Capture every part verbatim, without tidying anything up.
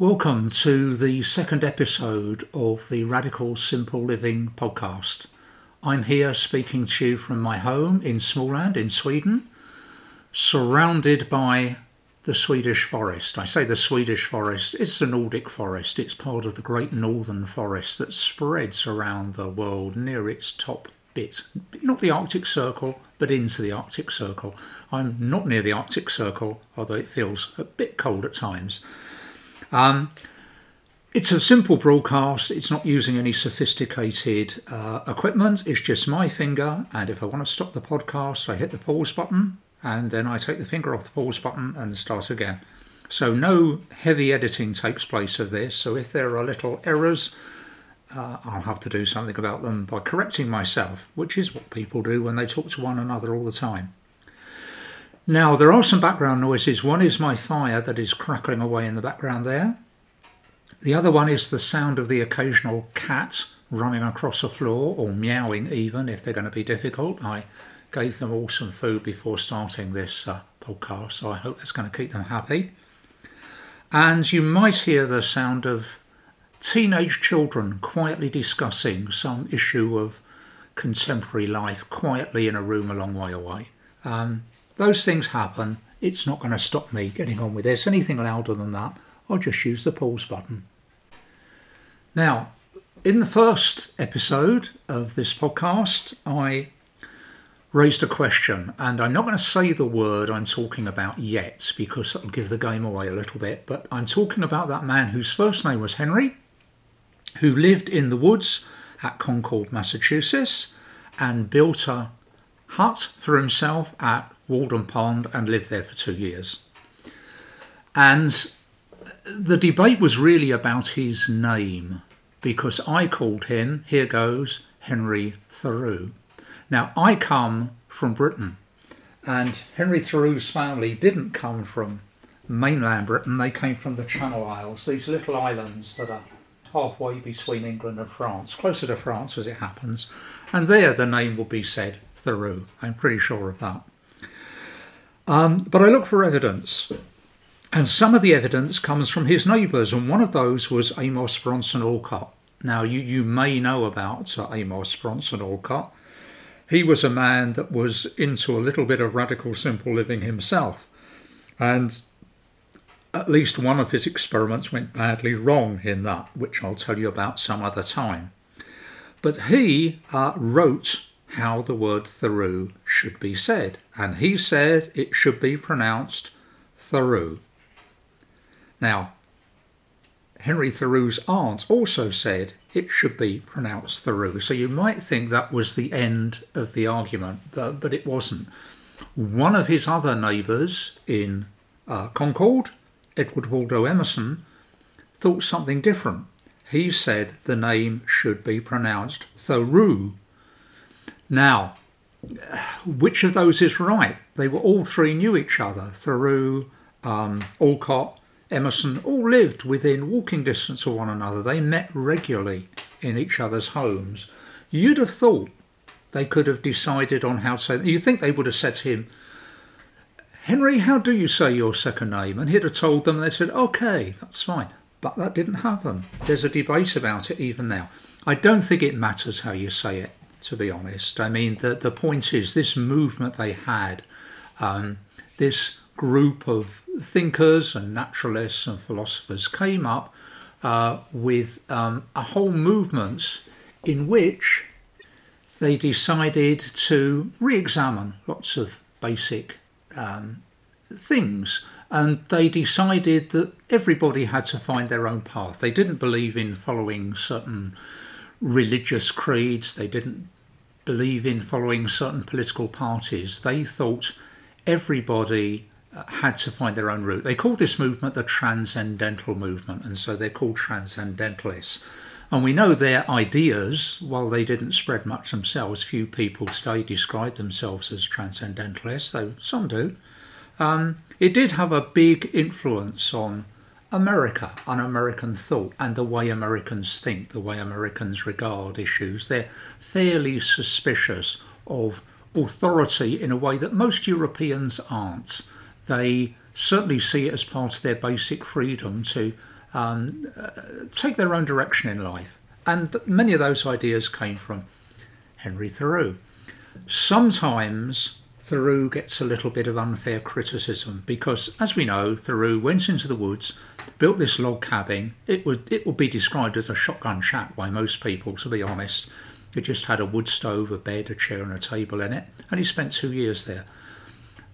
Welcome to the second episode of the Radical Simple Living podcast. I'm here speaking to you from my home in Småland in Sweden, surrounded by the Swedish forest. I say the Swedish forest, it's the Nordic forest. It's part of the great northern forest that spreads around the world near its top bit. Not the Arctic Circle, but into the Arctic Circle. I'm not near the Arctic Circle, although it feels a bit cold at times. Um, it's a simple broadcast, it's not using any sophisticated uh, equipment, it's just my finger, and if I want to stop the podcast I hit the pause button and then I take the finger off the pause button and start again. So no heavy editing takes place of this, so if there are little errors uh, I'll have to do something about them by correcting myself, which is what people do when they talk to one another all the time. Now, there are some background noises. One is my fire that is crackling away in the background there. The other one is the sound of the occasional cat running across the floor, or meowing even, if they're going to be difficult. I gave them all some food before starting this uh, podcast, so I hope that's going to keep them happy. And you might hear the sound of teenage children quietly discussing some issue of contemporary life, quietly in a room a long way away. Um, Those things happen. It's not going to stop me getting on with this. Anything louder than that, I'll just use the pause button. Now, in the first episode of this podcast, I raised a question, and I'm not going to say the word I'm talking about yet because that'll give the game away a little bit, but I'm talking about that man whose first name was Henry, who lived in the woods at Concord, Massachusetts, and built a hut for himself at Walden Pond and lived there for two years. And the debate was really about his name, because I called him, here goes, Henry Thoreau. Now, I come from Britain, and Henry Thoreau's family didn't come from mainland Britain. They came from the Channel Isles, these little islands that are halfway between England and France, closer to France as it happens. And there the name will be said Thoreau. I'm pretty sure of that. Um, but I look for evidence, and some of the evidence comes from his neighbours, and one of those was Amos Bronson Alcott. Now, you, you may know about Amos Bronson Alcott. He was a man that was into a little bit of radical simple living himself, and at least one of his experiments went badly wrong in that, which I'll tell you about some other time. But he uh, wrote how the word Thoreau should be said, and he said it should be pronounced Thoreau. Now, Henry Thoreau's aunt also said it should be pronounced Thoreau, so you might think that was the end of the argument, but, but it wasn't. One of his other neighbours in uh, Concord, Edward Waldo Emerson, thought something different. He said the name should be pronounced Thoreau. Now, which of those is right? They were all three knew each other. Thoreau, um, Alcott, Emerson, all lived within walking distance of one another. They met regularly in each other's homes. You'd have thought they could have decided on how to say. You think they would have said to him, Henry, how do you say your second name? And he'd have told them, and they said, okay, that's fine. But that didn't happen. There's a debate about it even now. I don't think it matters how you say it, to be honest. I mean, the, the point is this movement they had, um, this group of thinkers and naturalists and philosophers came up uh, with um, a whole movement in which they decided to re-examine lots of basic um, things. And they decided that everybody had to find their own path. They didn't believe in following certain religious creeds. They didn't believe in following certain political parties. They thought everybody had to find their own route. They called this movement the Transcendental Movement, and so they're called Transcendentalists. And we know their ideas, while they didn't spread much themselves, few people today describe themselves as Transcendentalists, though some do, um, it did have a big influence on America, on American thought, and the way Americans think, the way Americans regard issues. They're fairly suspicious of authority in a way that most Europeans aren't. They certainly see it as part of their basic freedom to um, uh, take their own direction in life. And th- many of those ideas came from Henry Thoreau. Sometimes Thoreau gets a little bit of unfair criticism because, as we know, Thoreau went into the woods, built this log cabin. It would it would be described as a shotgun shack by most people, to be honest. It just had a wood stove, a bed, a chair and a table in it, and he spent two years there.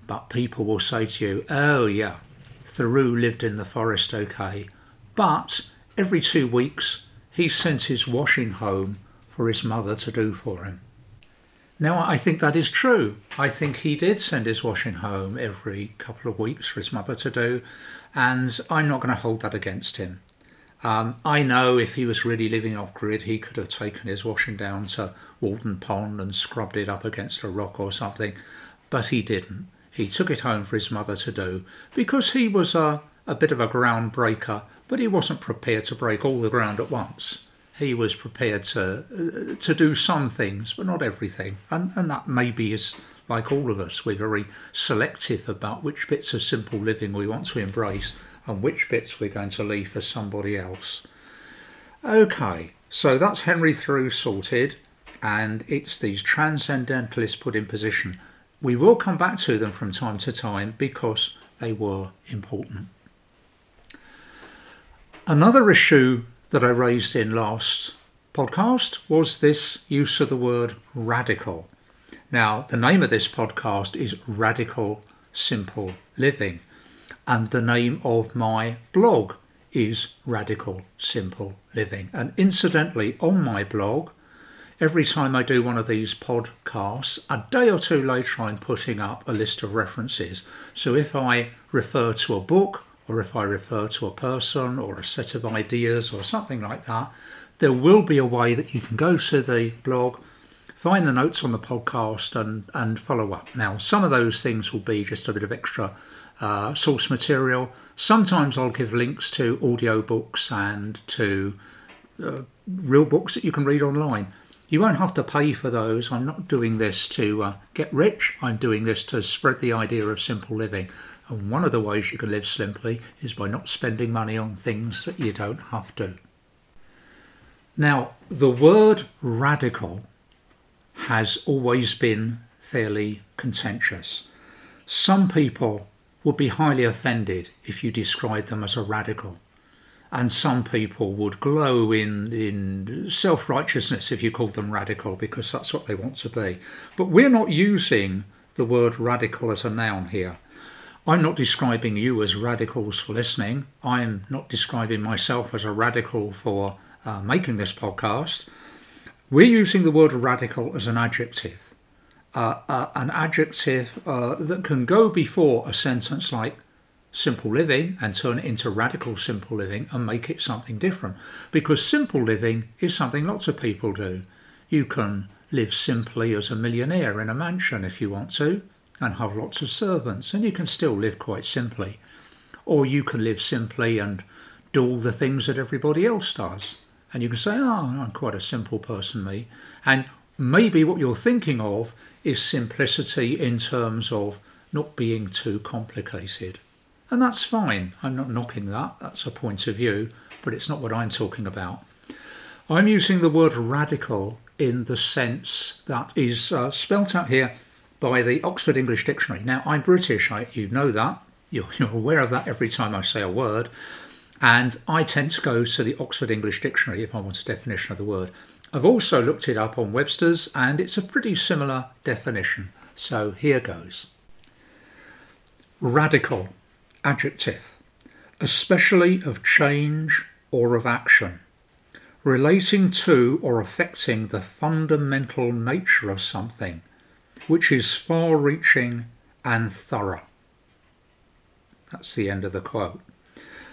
But people will say to you, oh yeah, Thoreau lived in the forest, okay, but every two weeks he sent his washing home for his mother to do for him. Now, I think that is true. I think he did send his washing home every couple of weeks for his mother to do, and I'm not going to hold that against him. Um, I know if he was really living off-grid, he could have taken his washing down to Walden Pond and scrubbed it up against a rock or something, but he didn't. He took it home for his mother to do because he was a, a bit of a ground breaker, but he wasn't prepared to break all the ground at once. He was prepared to uh, to do some things, but not everything. And, and that maybe is like all of us. We're very selective about which bits of simple living we want to embrace and which bits we're going to leave for somebody else. Okay, so that's Henry Thoreau sorted, and it's these transcendentalists put in position. We will come back to them from time to time because they were important. Another issue that I raised in last podcast was this use of the word radical. Now, the name of this podcast is Radical Simple Living, and the name of my blog is Radical Simple Living. And incidentally, on my blog, every time I do one of these podcasts, a day or two later, I'm putting up a list of references. So if I refer to a book, or if I refer to a person or a set of ideas or something like that, there will be a way that you can go to the blog, find the notes on the podcast and, and follow up. Now, some of those things will be just a bit of extra uh, source material. Sometimes I'll give links to audiobooks and to uh, real books that you can read online. You won't have to pay for those. I'm not doing this to uh, get rich. I'm doing this to spread the idea of simple living. And one of the ways you can live simply is by not spending money on things that you don't have to. Now, the word radical has always been fairly contentious. Some people would be highly offended if you described them as a radical. And some people would glow in, in self-righteousness if you called them radical, because that's what they want to be. But we're not using the word radical as a noun here. I'm not describing you as radicals for listening. I'm not describing myself as a radical for uh, making this podcast. We're using the word radical as an adjective, uh, uh, an adjective uh, that can go before a sentence like simple living and turn it into radical simple living and make it something different. Because simple living is something lots of people do. You can live simply as a millionaire in a mansion if you want to, and have lots of servants, and you can still live quite simply. Or you can live simply and do all the things that everybody else does. And you can say, oh, I'm quite a simple person, me. And maybe what you're thinking of is simplicity in terms of not being too complicated. And that's fine. I'm not knocking that. That's a point of view, but it's not what I'm talking about. I'm using the word radical in the sense that is uh, spelt out here by the Oxford English Dictionary. Now, I'm British, I, you know that. You're, you're aware of that every time I say a word. And I tend to go to the Oxford English Dictionary if I want a definition of the word. I've also looked it up on Webster's, and it's a pretty similar definition. So here goes. Radical, adjective, especially of change or of action, relating to or affecting the fundamental nature of something, which is far-reaching and thorough. That's the end of the quote.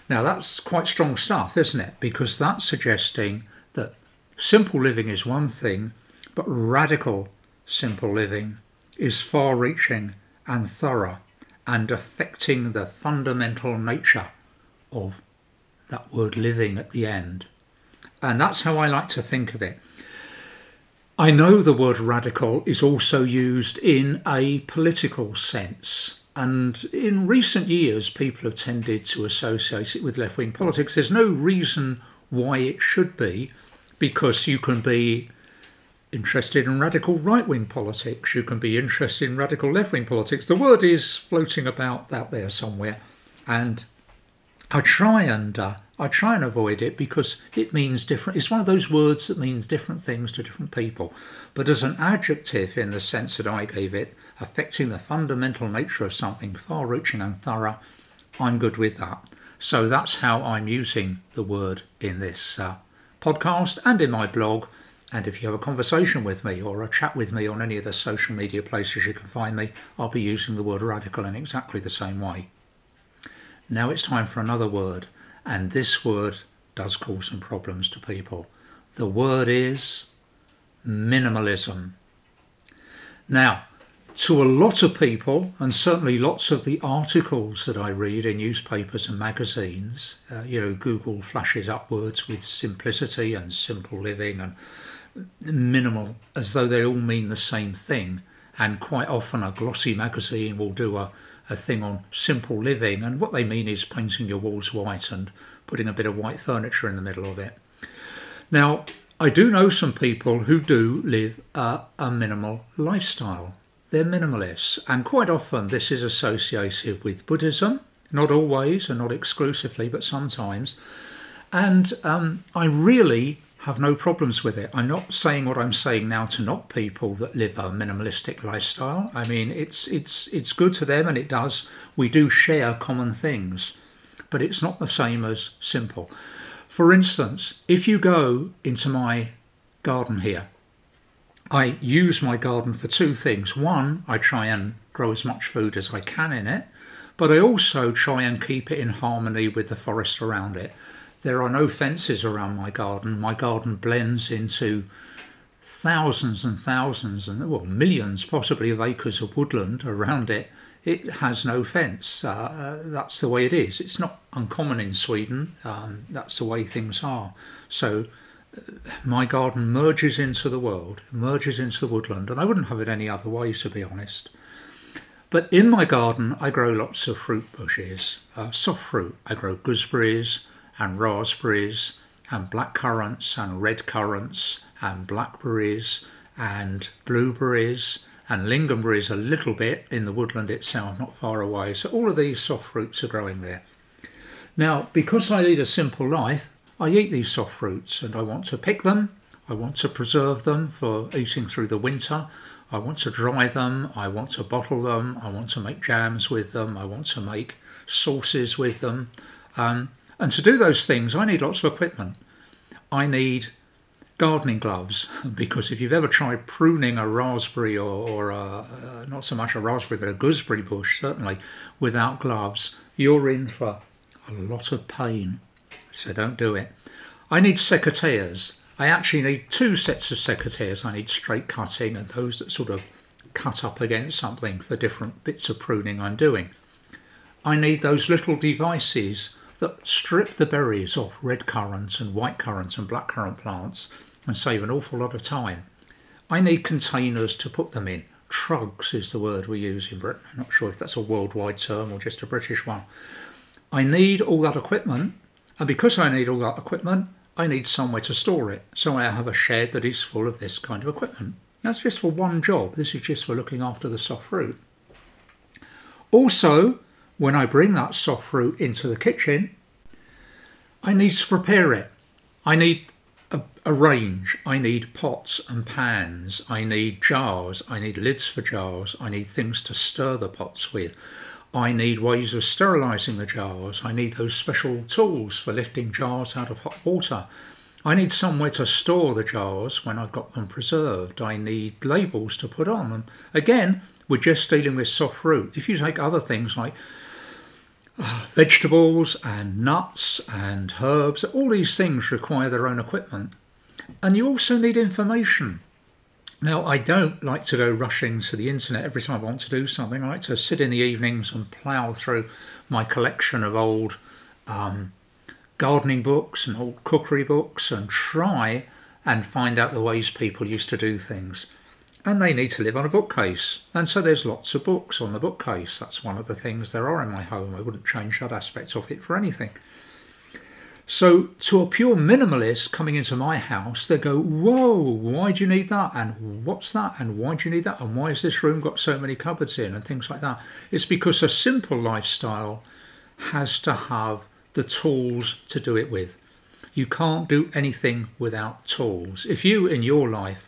Now that's quite strong stuff, isn't it? Because that's suggesting that simple living is one thing, but radical simple living is far-reaching and thorough and affecting the fundamental nature of that word living at the end. And that's how I like to think of it. I know the word radical is also used in a political sense, And in recent years, people have tended to associate it with left-wing politics. There's no reason why it should be, because you can be interested in radical right-wing politics. You can be interested in radical left-wing politics. The word is floating about out there somewhere. And I try and, uh, I try and avoid it because it means different. It's one of those words that means different things to different people. But as an adjective, in the sense that I gave it, affecting the fundamental nature of something far-reaching and thorough, I'm good with that. So that's how I'm using the word in this uh, podcast and in my blog. And if you have a conversation with me or a chat with me on any of the social media places you can find me, I'll be using the word radical in exactly the same way. Now it's time for another word, and this word does cause some problems to people. The word is minimalism. Now, to a lot of people, and certainly lots of the articles that I read in newspapers and magazines, uh, you know, Google flashes upwards with simplicity and simple living and minimal, as though they all mean the same thing. And quite often a glossy magazine will do a, a thing on simple living, and what they mean is painting your walls white and putting a bit of white furniture in the middle of it. Now, I do know some people who do live a, a minimal lifestyle. They're minimalists, and quite often this is associated with Buddhism, not always and not exclusively, but sometimes. And um, I really have no problems with it. I'm not saying what I'm saying now to knock people that live a minimalistic lifestyle. I mean, it's it's it's good to them, and it does. We do share common things, but it's not the same as simple. For instance, if you go into my garden here, I use my garden for two things. One, I try and grow as much food as I can in it, but I also try and keep it in harmony with the forest around it. There are no fences around my garden. My garden blends into thousands and thousands and, well, millions possibly of acres of woodland around it. It has no fence. Uh, that's the way it is. It's not uncommon in Sweden. Um, that's the way things are. So my garden merges into the world, merges into the woodland, and I wouldn't have it any other way, to be honest. But in my garden, I grow lots of fruit bushes, uh, soft fruit. I grow gooseberries and raspberries and blackcurrants and red currants and blackberries and blueberries and lingonberries a little bit in the woodland itself, not far away. So all of these soft fruits are growing there. Now, because I lead a simple life, I eat these soft fruits, and I want to pick them, I want to preserve them for eating through the winter, I want to dry them, I want to bottle them, I want to make jams with them, I want to make sauces with them. Um, and to do those things, I need lots of equipment. I need gardening gloves, because if you've ever tried pruning a raspberry or, or a, not so much a raspberry, but a gooseberry bush, certainly, without gloves, you're in for a lot of pain. So don't do it. I need secateurs. I actually need two sets of secateurs. I need straight cutting and those that sort of cut up against something for different bits of pruning I'm doing. I need those little devices that strip the berries off red currants and white currants and black currant plants and save an awful lot of time. I need containers to put them in. Trugs is the word we use in Britain. I'm not sure if that's a worldwide term or just a British one. I need all that equipment. And because I need all that equipment, I need somewhere to store it. So I have a shed that is full of this kind of equipment. That's just for one job. This is just for looking after the soft fruit. Also, when I bring that soft fruit into the kitchen, I need to prepare it. I need a, a range. I need pots and pans. I need jars. I need lids for jars. I need things to stir the pots with. I need ways of sterilising the jars. I need those special tools for lifting jars out of hot water. I need somewhere to store the jars when I've got them preserved. I need labels to put on. And again, we're just dealing with soft fruit. If you take other things like uh, vegetables and nuts and herbs, all these things require their own equipment. And you also need information. Now, I don't like to go rushing to the internet every time I want to do something. I like to sit in the evenings and plough through my collection of old um, gardening books and old cookery books and try and find out the ways people used to do things. and they need to live on a bookcase. And so there's lots of books on the bookcase. That's one of the things there are in my home. I wouldn't change that aspect of it for anything. So to a pure minimalist coming into my house, they go, whoa, why do you need that? And what's that? And why do you need that? And why has this room got so many cupboards in? And things like that. It's because a simple lifestyle has to have the tools to do it with. You can't do anything without tools. If you in your life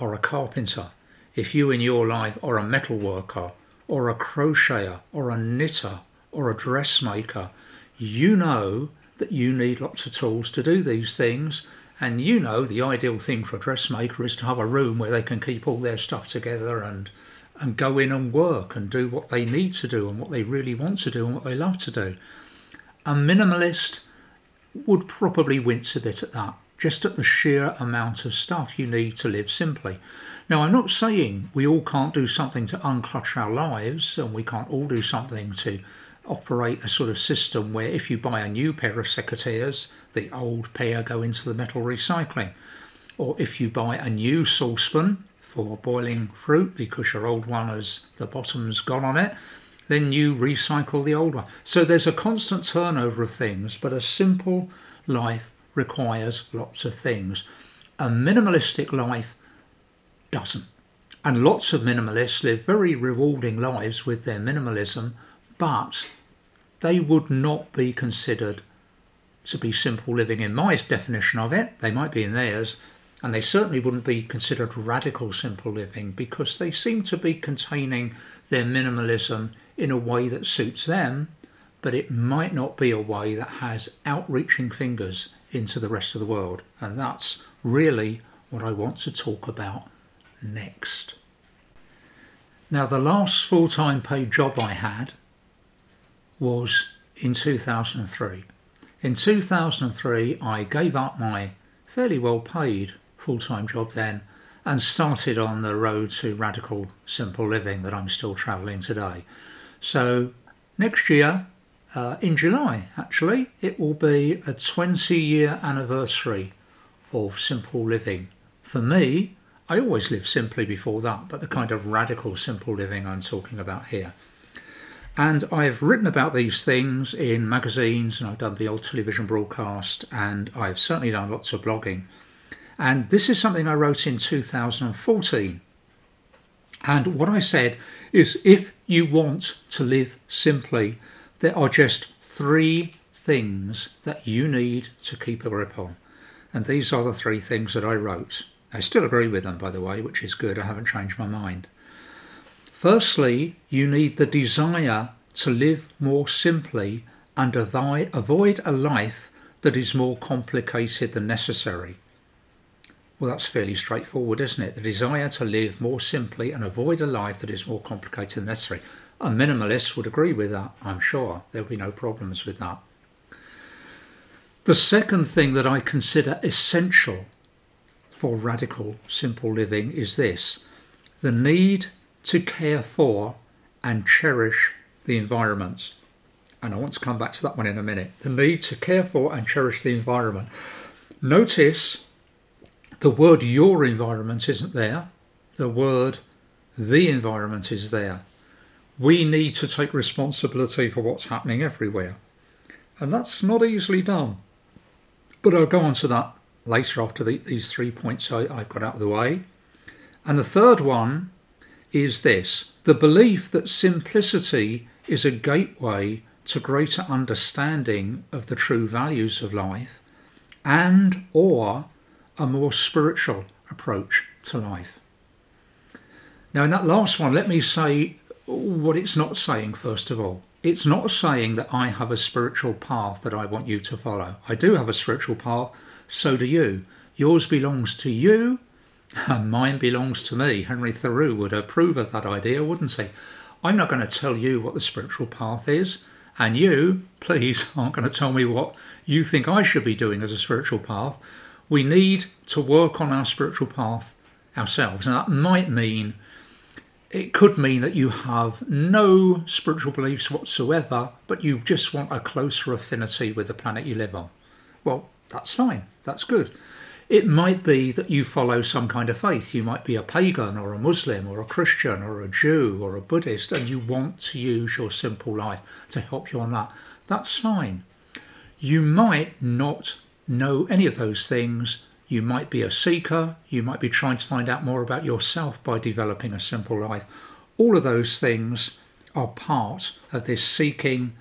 are a carpenter, if you in your life are a metal worker, or a crocheter, or a knitter, or a dressmaker, you know that you need lots of tools to do these things, and you know the ideal thing for a dressmaker is to have a room where they can keep all their stuff together and and go in and work and do what they need to do and what they really want to do and what they love to do. A minimalist would probably wince a bit at that, just at the sheer amount of stuff you need to live simply. Now, I'm not saying we all can't do something to unclutter our lives, and we can't all do something to operate a sort of system where if you buy a new pair of secateurs, the old pair go into the metal recycling. Or if you buy a new saucepan for boiling fruit because your old one has, the bottom's gone on it, then you recycle the old one. So there's a constant turnover of things, but a simple life requires lots of things. A minimalistic life doesn't. And lots of minimalists live very rewarding lives with their minimalism, but they would not be considered to be simple living in my definition of it. They might be in theirs, and they certainly wouldn't be considered radical simple living because they seem to be containing their minimalism in a way that suits them, but it might not be a way that has outreaching fingers into the rest of the world. And that's really what I want to talk about next. Now, the last full-time paid job I had was in two thousand three. In two thousand three, I gave up my fairly well-paid full-time job then and started on the road to radical simple living that I'm still travelling today. So next year, uh, in July actually, it will be a twenty-year anniversary of simple living. For me, I always lived simply before that, but the kind of radical simple living I'm talking about here. And I've written about these things in magazines, and I've done the old television broadcast, and I've certainly done lots of blogging. And this is something I wrote in two thousand fourteen. And what I said is, if you want to live simply, there are just three things that you need to keep a grip on. And these are the three things that I wrote. I still agree with them, by the way, which is good. I haven't changed my mind. Firstly, you need the desire to live more simply and avoid a life that is more complicated than necessary. Well, that's fairly straightforward, isn't it? The desire to live more simply and avoid a life that is more complicated than necessary. A minimalist would agree with that, I'm sure. There'll be no problems with that. The second thing that I consider essential for radical simple living is this: the need to care for and cherish the environment. And I want to come back to that one in a minute. The need to care for and cherish the environment. Notice the word your environment isn't there. The word the environment is there. We need to take responsibility for what's happening everywhere. And that's not easily done. But I'll go on to that later after the, these three points I, I've got out of the way. And the third one is this: the belief that simplicity is a gateway to greater understanding of the true values of life and or a more spiritual approach to life. Now, in that last one, let me say what it's not saying first of all. It's not saying that I have a spiritual path that I want you to follow. I do have a spiritual path, so do you. Yours belongs to you, and mine belongs to me. Henry Thoreau would approve of that idea, wouldn't he? I'm not going to tell you what the spiritual path is, and you, please, aren't going to tell me what you think I should be doing as a spiritual path. We need to work on our spiritual path ourselves. And that might mean, it could mean that you have no spiritual beliefs whatsoever, but you just want a closer affinity with the planet you live on. Well, that's fine. That's good. It might be that you follow some kind of faith. You might be a pagan or a Muslim or a Christian or a Jew or a Buddhist, and you want to use your simple life to help you on that. That's fine. You might not know any of those things. You might be a seeker. You might be trying to find out more about yourself by developing a simple life. All of those things are part of this seeking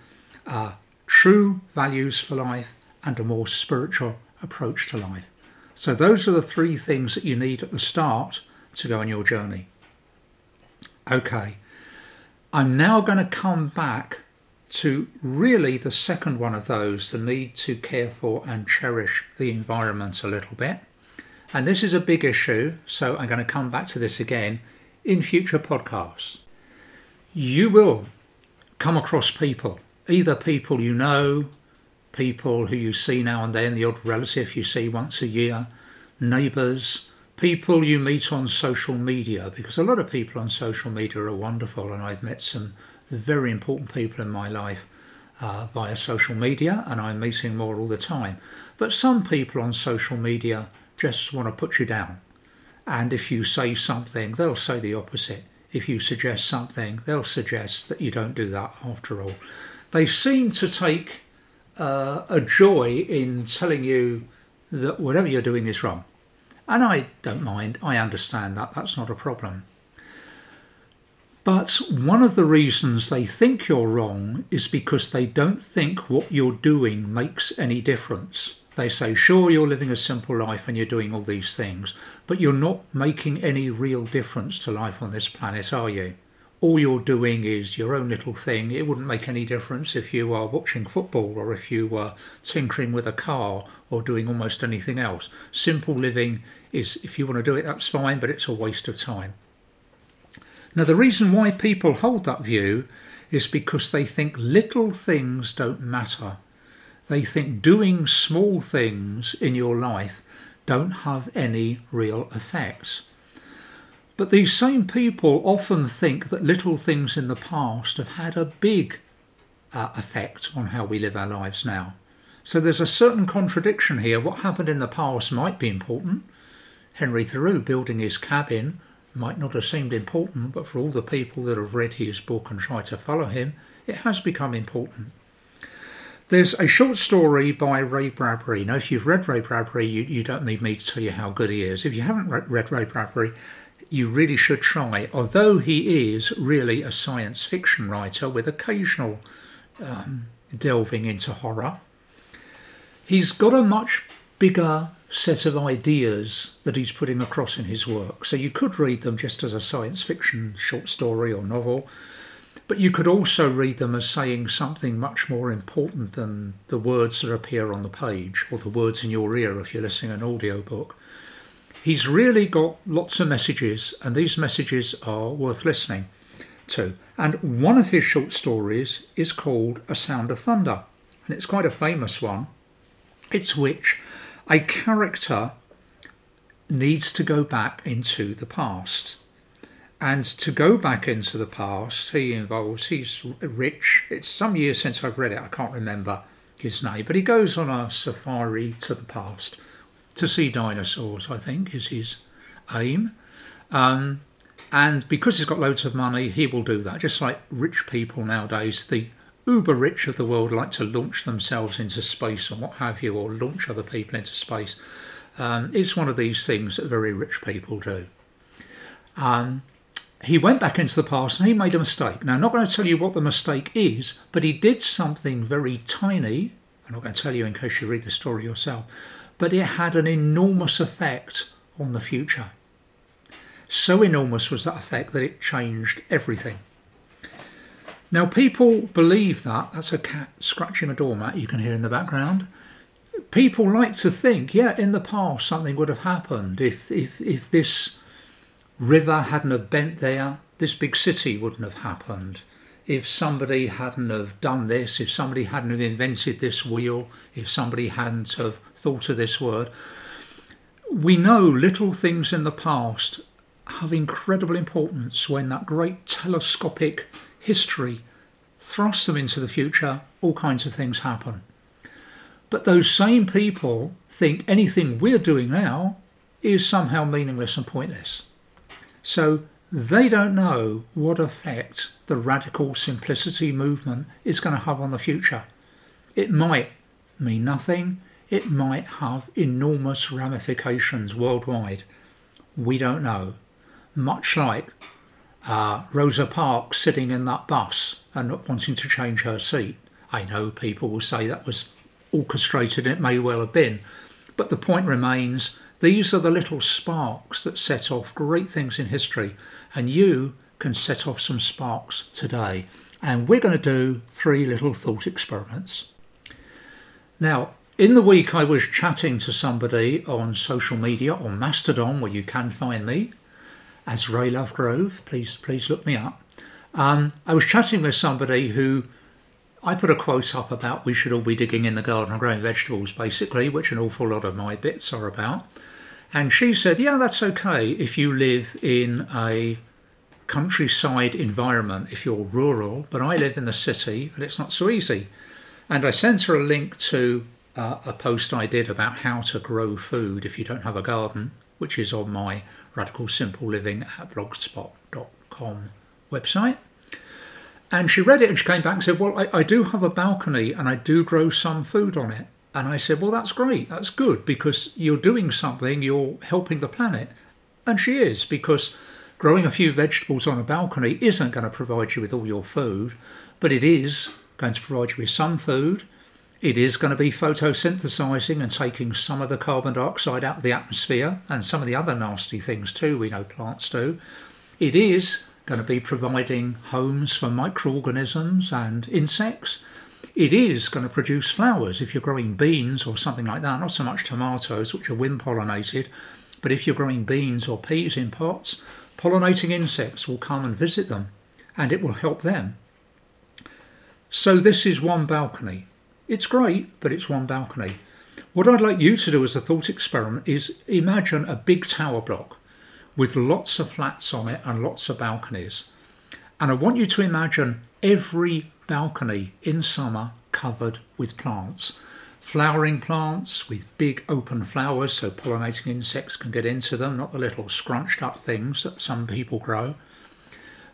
uh, true values for life and a more spiritual approach to life. So those are the three things that you need at the start to go on your journey. Okay, I'm now going to come back to really the second one of those, the need to care for and cherish the environment a little bit. And this is a big issue, so I'm going to come back to this again in future podcasts. You will come across people, either people you know, people who you see now and then, the odd relative you see once a year, neighbours, people you meet on social media, because a lot of people on social media are wonderful, and I've met some very important people in my life uh, via social media, and I'm meeting more all the time. But some people on social media just want to put you down, and if you say something, they'll say the opposite. If you suggest something, they'll suggest that you don't do that after all. They seem to take Uh, a joy in telling you that whatever you're doing is wrong. And I don't mind, I understand that, that's not a problem. But one of the reasons they think you're wrong is because they don't think what you're doing makes any difference. They say, sure, you're living a simple life and you're doing all these things, but you're not making any real difference to life on this planet, are you? All you're doing is your own little thing. It wouldn't make any difference if you are watching football or if you were tinkering with a car or doing almost anything else. Simple living is, if you want to do it, that's fine, but it's a waste of time. Now, the reason why people hold that view is because they think little things don't matter. They think doing small things in your life don't have any real effects. But these same people often think that little things in the past have had a big uh, effect on how we live our lives now. So there's a certain contradiction here. What happened in the past might be important. Henry Thoreau building his cabin might not have seemed important, but for all the people that have read his book and try to follow him, it has become important. There's a short story by Ray Bradbury. Now, if you've read Ray Bradbury, you, you don't need me to tell you how good he is. If you haven't re- read Ray Bradbury, you really should try, although he is really a science fiction writer with occasional um, delving into horror. He's got a much bigger set of ideas that he's putting across in his work. So you could read them just as a science fiction short story or novel, but you could also read them as saying something much more important than the words that appear on the page or the words in your ear if you're listening to an audiobook. He's really got lots of messages, and these messages are worth listening to. And one of his short stories is called A Sound of Thunder, and it's quite a famous one. It's which a character needs to go back into the past. And to go back into the past, he involves, he's rich. It's some years since I've read it, I can't remember his name, but he goes on a safari to the past. To see dinosaurs, I think, is his aim. Um, and because he's got loads of money, he will do that. Just like rich people nowadays, the uber-rich of the world like to launch themselves into space and what have you, or launch other people into space. Um, it's one of these things that very rich people do. Um, he went back into the past and he made a mistake. Now, I'm not going to tell you what the mistake is, but he did something very tiny. I'm not going to tell you in case you read the story yourself. But it had an enormous effect on the future. So enormous was that effect that it changed everything. Now, people believe that. That's a cat scratching a doormat you can hear in the background. People like to think, yeah, in the past something would have happened. If, if, if this river hadn't have bent there, this big city wouldn't have happened. If somebody hadn't have done this, if somebody hadn't have invented this wheel, if somebody hadn't have thought of this word. We know little things in the past have incredible importance. When that great telescopic history thrusts them into the future, all kinds of things happen. But those same people think anything we're doing now is somehow meaningless and pointless. So they don't know what effect the radical simplicity movement is going to have on the future. It might mean nothing. It might have enormous ramifications worldwide. We don't know. Much like uh, Rosa Parks sitting in that bus and not wanting to change her seat. I know people will say that was orchestrated, it may well have been, but the point remains, these are the little sparks that set off great things in history, and you can set off some sparks today. And we're going to do three little thought experiments. Now, in the week I was chatting to somebody on social media, on Mastodon, where you can find me, as Ray Lovegrove, please, please look me up. Um, I was chatting with somebody who I put a quote up about we should all be digging in the garden and growing vegetables, basically, which an awful lot of my bits are about. And she said, yeah, that's okay if you live in a countryside environment, if you're rural, but I live in the city and it's not so easy. And I sent her a link to uh, a post I did about how to grow food if you don't have a garden, which is on my Radical Simple Living at blogspot dot com website. And she read it and she came back and said, well, I, I do have a balcony and I do grow some food on it. And I said, well, that's great. That's good because you're doing something. You're helping the planet. And she is, because growing a few vegetables on a balcony isn't going to provide you with all your food, but it is going to provide you with some food. It is going to be photosynthesizing and taking some of the carbon dioxide out of the atmosphere and some of the other nasty things too we know plants do. It is going to be providing homes for microorganisms and insects. It is going to produce flowers if you're growing beans or something like that, not so much tomatoes, which are wind pollinated, but if you're growing beans or peas in pots, pollinating insects will come and visit them and it will help them. So this is one balcony. It's great, but it's one balcony. What I'd like you to do as a thought experiment is imagine a big tower block with lots of flats on it and lots of balconies. And I want you to imagine every balcony in summer covered with plants. Flowering plants with big open flowers so pollinating insects can get into them, not the little scrunched up things that some people grow.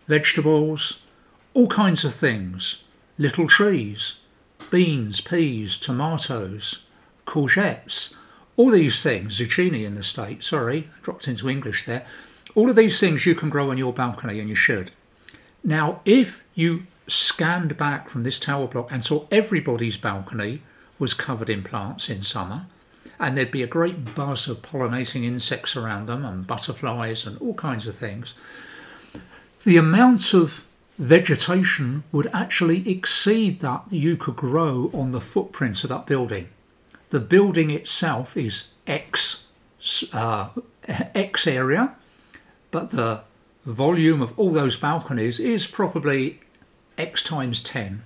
Vegetables, all kinds of things. Little trees, beans, peas, tomatoes, courgettes. All these things, zucchini in the States, sorry, I dropped into English there. All of these things you can grow on your balcony, and you should. Now, if you scanned back from this tower block and saw everybody's balcony was covered in plants in summer, and there'd be a great buzz of pollinating insects around them and butterflies and all kinds of things, the amount of vegetation would actually exceed that you could grow on the footprint of that building. The building itself is X, uh, X area, but the volume of all those balconies is probably X times ten.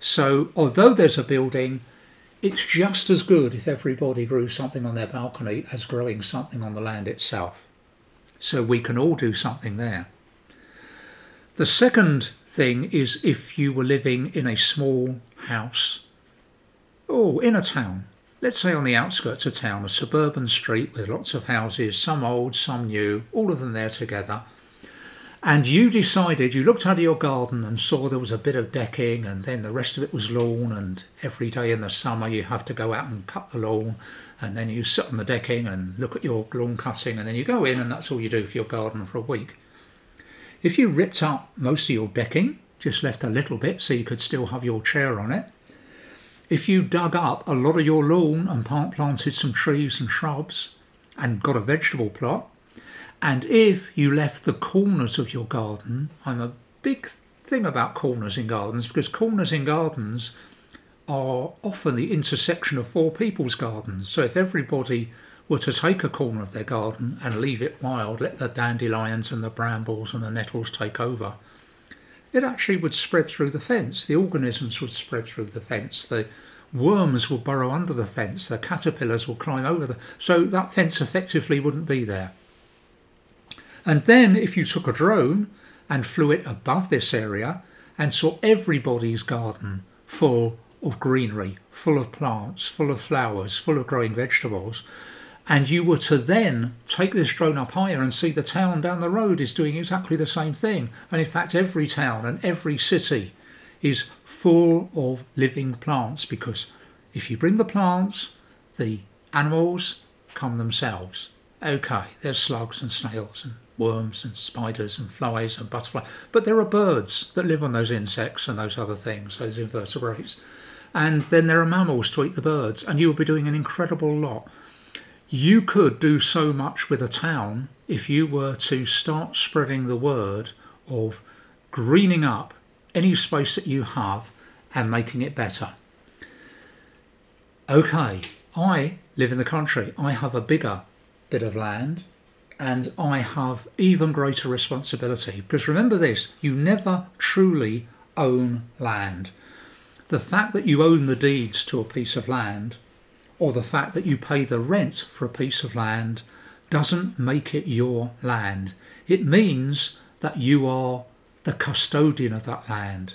So although there's a building, it's just as good if everybody grew something on their balcony as growing something on the land itself. So we can all do something there. The second thing is if you were living in a small house, or in a town. Let's say on the outskirts of town, a suburban street with lots of houses, some old, some new, all of them there together. And you decided, you looked out of your garden and saw there was a bit of decking and then the rest of it was lawn, and every day in the summer you have to go out and cut the lawn, and then you sit on the decking and look at your lawn cutting, and then you go in and that's all you do for your garden for a week. If you ripped up most of your decking, just left a little bit so you could still have your chair on it, if you dug up a lot of your lawn and planted some trees and shrubs and got a vegetable plot, and if you left the corners of your garden, I'm a big thing about corners in gardens because corners in gardens are often the intersection of four people's gardens. So if everybody were to take a corner of their garden and leave it wild, let the dandelions and the brambles and the nettles take over, it actually would spread through the fence. The organisms would spread through the fence. The worms would burrow under the fence. The caterpillars would climb over the... So that fence effectively wouldn't be there. And then if you took a drone and flew it above this area and saw everybody's garden full of greenery, full of plants, full of flowers, full of growing vegetables, and you were to then take this drone up higher and see the town down the road is doing exactly the same thing. And in fact, every town and every city is full of living plants, because if you bring the plants, the animals come themselves. Okay, there's slugs and snails and worms and spiders and flies and butterflies, but there are birds that live on those insects and those other things, those invertebrates. And then there are mammals to eat the birds, and you will be doing an incredible lot. You could do so much with a town if you were to start spreading the word of greening up any space that you have and making it better. Okay, I live in the country. I have a bigger bit of land, and I have even greater responsibility, because remember this, you never truly own land. The fact that you own the deeds to a piece of land, or the fact that you pay the rent for a piece of land, doesn't make it your land. It means that you are the custodian of that land.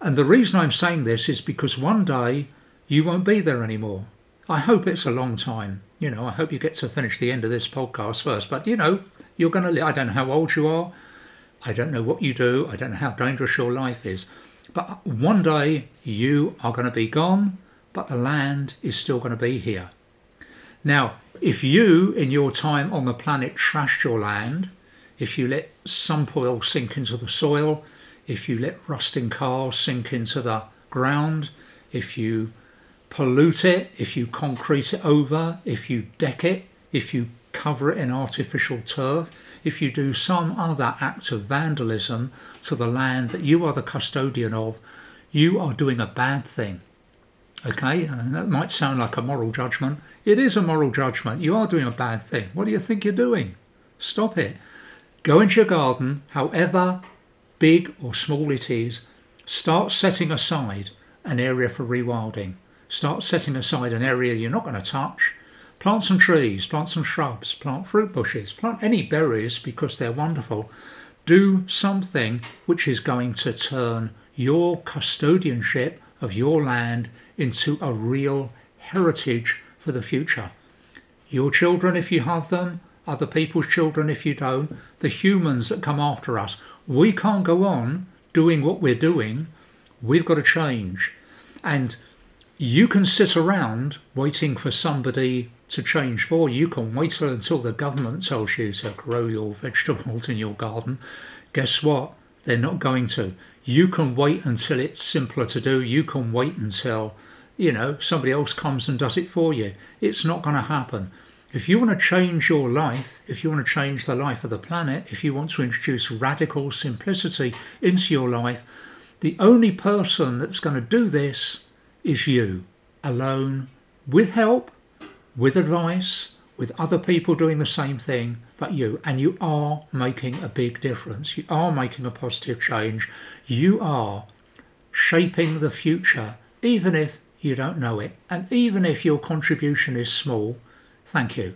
And the reason I'm saying this is because one day you won't be there anymore. I hope it's a long time. You know, I hope you get to finish the end of this podcast first. But, you know, you're going to live. I don't know how old you are. I don't know what you do. I don't know how dangerous your life is. But one day you are going to be gone, but the land is still going to be here. Now, if you, in your time on the planet, trashed your land, if you let sump oil sink into the soil, if you let rusting cars sink into the ground, if you pollute it, if you concrete it over, if you deck it, if you cover it in artificial turf, if you do some other act of vandalism to the land that you are the custodian of, you are doing a bad thing. Okay, and that might sound like a moral judgment. It is a moral judgment. You are doing a bad thing. What do you think you're doing? Stop it. Go into your garden, however big or small it is, start setting aside an area for rewilding. Start setting aside an area you're not going to touch. Plant some trees, plant some shrubs, plant fruit bushes, plant any berries because they're wonderful. Do something which is going to turn your custodianship of your land into a real heritage for the future. Your children, if you have them, other people's children if you don't, the humans that come after us. We can't go on doing what we're doing. We've got to change. And you can sit around waiting for somebody to change for you. You can wait until the government tells you to grow your vegetables in your garden. Guess what? They're not going to. You can wait until it's simpler to do. You can wait until, you know, somebody else comes and does it for you. It's not going to happen. If you want to change your life, if you want to change the life of the planet, if you want to introduce radical simplicity into your life, the only person that's going to do this is you, alone, with help, with advice, with other people doing the same thing, but you. And you are making a big difference. You are making a positive change. You are shaping the future, even if you don't know it. And even if your contribution is small, thank you.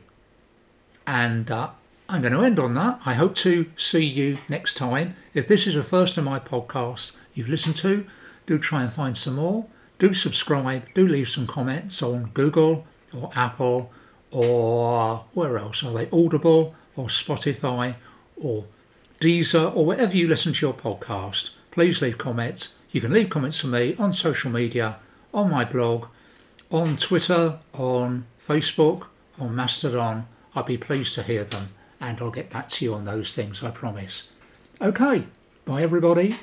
And uh, I'm going to end on that. I hope to see you next time. If this is the first of my podcasts you've listened to, do try and find some more. Do subscribe. Do leave some comments on Google or Apple or where else are they? Audible or Spotify or Deezer or wherever you listen to your podcast. Please leave comments. You can leave comments for me on social media, on my blog, on Twitter, on Facebook, on Mastodon. I'd be pleased to hear them, and I'll get back to you on those things, I promise. Okay, bye everybody.